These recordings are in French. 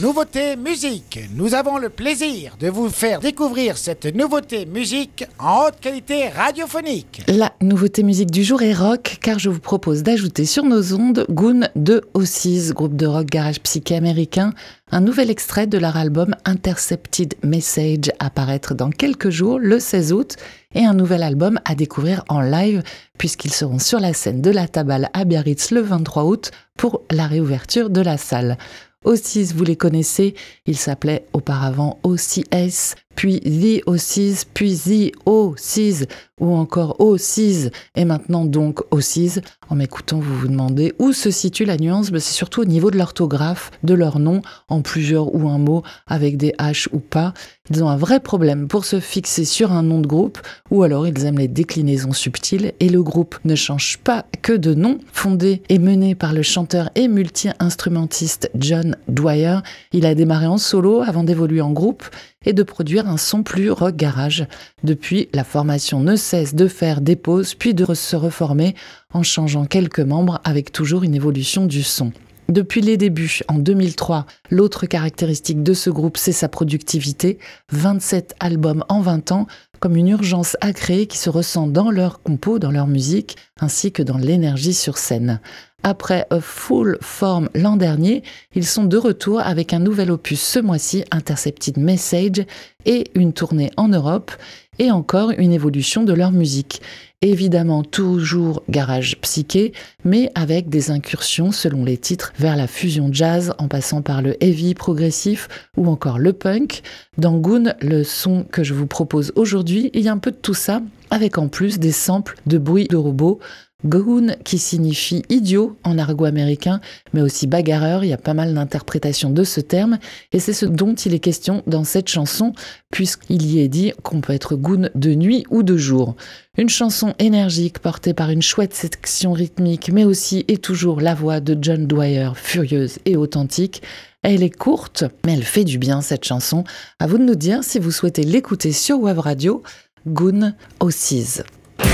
Nouveauté musique. Nous avons le plaisir de vous faire découvrir cette nouveauté musique en haute qualité radiophonique. La nouveauté musique du jour est rock, car je vous propose d'ajouter sur nos ondes Goon de Oh Sees, groupe de rock garage psyché américain. Un nouvel extrait de leur album Intercepted Message à paraître dans quelques jours, le 16 août, et un nouvel album à découvrir en live, puisqu'ils seront sur la scène de la Tabale à Biarritz le 23 août pour la réouverture de la salle. Oh Sees, vous les connaissez, ils s'appelaient auparavant Oh Sees, puis The Oh Sees, puis The Oh Sees, ou encore Oh Sees, et maintenant donc Oh Sees. En m'écoutant, vous vous demandez où se situe la nuance, mais c'est surtout au niveau de l'orthographe, de leur nom, en plusieurs ou un mot, avec des H ou pas. Ils ont un vrai problème pour se fixer sur un nom de groupe, ou alors ils aiment les déclinaisons subtiles, et le groupe ne change pas que de nom. Fondé et mené par le chanteur et multi-instrumentiste John Dwyer, il a démarré en solo avant d'évoluer en groupe et de produire un son plus rock garage. Depuis, la formation ne cesse de faire des pauses, puis de se reformer en changeant quelques membres avec toujours une évolution du son. Depuis les débuts, en 2003, l'autre caractéristique de ce groupe, c'est sa productivité. 27 albums en 20 ans, comme une urgence à créer qui se ressent dans leurs compos, dans leur musique, ainsi que dans l'énergie sur scène. Après A Full Form l'an dernier, ils sont de retour avec un nouvel opus ce mois-ci, Intercepted Message, et une tournée en Europe, et encore une évolution de leur musique. Évidemment toujours garage psyché, mais avec des incursions selon les titres vers la fusion jazz, en passant par le heavy progressif ou encore le punk. Dans Goon, le son que je vous propose aujourd'hui, il y a un peu de tout ça, avec en plus des samples de bruit de robots. Goon qui signifie idiot en argot américain, mais aussi bagarreur, il y a pas mal d'interprétations de ce terme, et c'est ce dont il est question dans cette chanson, puisqu'il y est dit qu'on peut être goon de nuit ou de jour. Une chanson énergique portée par une chouette section rythmique, mais aussi et toujours la voix de John Dwyer, furieuse et authentique. Elle est courte, mais elle fait du bien cette chanson. À vous de nous dire si vous souhaitez l'écouter sur Web Radio, Goon Oh Sees. A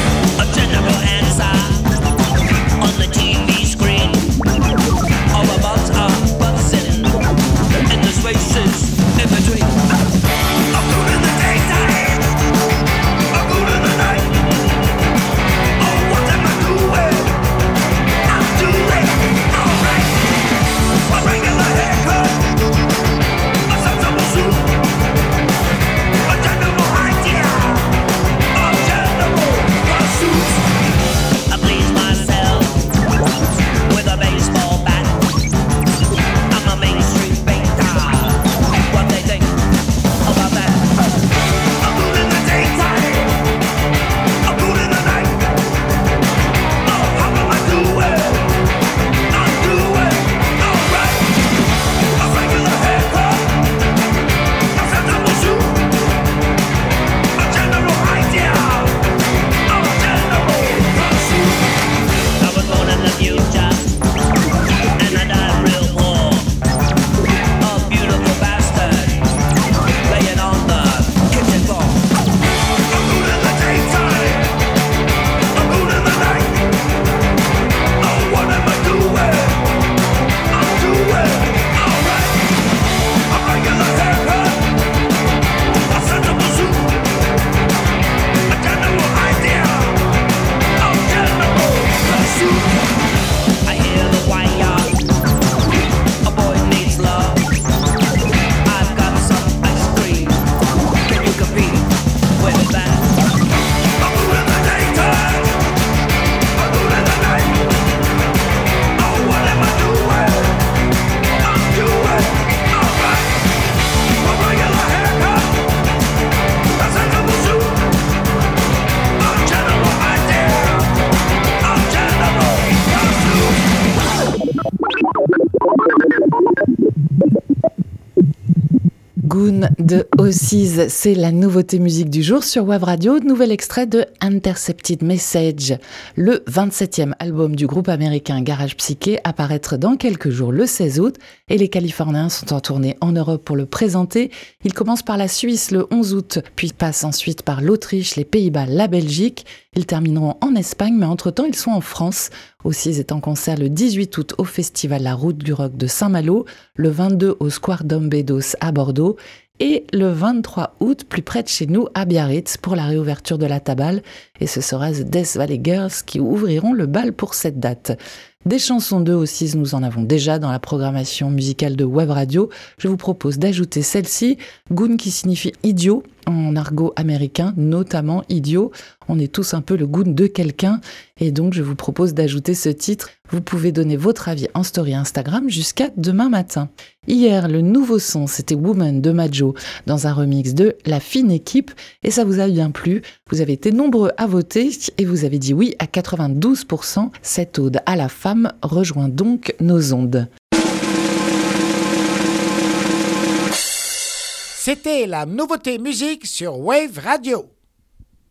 general answer on the TV screen. All our mouths are buzzing, and there's races in between. A goon in the daytime, a goon in the night. Oh, what am I doing? I'm doing alright. A regular haircut, a sensible suit, a general idea, a general. I please myself with a baseball bat. I'm a Main Street beta. What they think about that? A goon in the daytime, a goon in the night. Oh, how am I doing? I'm doing alright. A regular haircut, a sensible suit, a general idea. I was born in the future, and I died real poor. A beautiful bastard, laying on the kitchen floor. A goon in the daytime, a goon in the night. Oh, what am I doing? I'm doing alright. A regular haircut, a sensible suit, a general idea. I hear the wire. A boy needs love. I've got some ice cream. Can you compete with that? A goon in the daytime, a goon in the night. Oh, what am I doing? I'm doing alright. A regular haircut, a sensible suit, a general idea. Goon de Oh Sees, c'est la nouveauté musique du jour sur Wave Radio. Nouvel extrait de Intercepted Message, le 27e album du groupe américain garage psyché, à paraître dans quelques jours le 16 août. Et les Californiens sont en tournée en Europe pour le présenter. Ils commencent par la Suisse le 11 août, puis passent ensuite par l'Autriche, les Pays-Bas, la Belgique. Ils termineront en Espagne, mais entre-temps, ils sont en France, Oh Sees est en concert le 18 août au festival La Route du Rock de Saint-Malo, le 22 au Square Dom Bédos à Bordeaux et le 23 août plus près de chez nous à Biarritz pour la réouverture de la Tabale. Et ce sera The Death Valley Girls qui ouvriront le bal pour cette date. Des chansons de Oh Sees, nous en avons déjà dans la programmation musicale de Web Radio. Je vous propose d'ajouter celle-ci, Goon qui signifie idiot en argot américain, notamment idiot. On est tous un peu le goon de quelqu'un et donc je vous propose d'ajouter ce titre. Vous pouvez donner votre avis en story Instagram jusqu'à demain matin. Hier, le nouveau son, c'était Woman de Majo dans un remix de La Fine Équipe et ça vous a bien plu. Vous avez été nombreux à voter et vous avez dit oui à 92%. Cette ode à la femme rejoint donc nos ondes. C'était la nouveauté musique sur Wave Radio.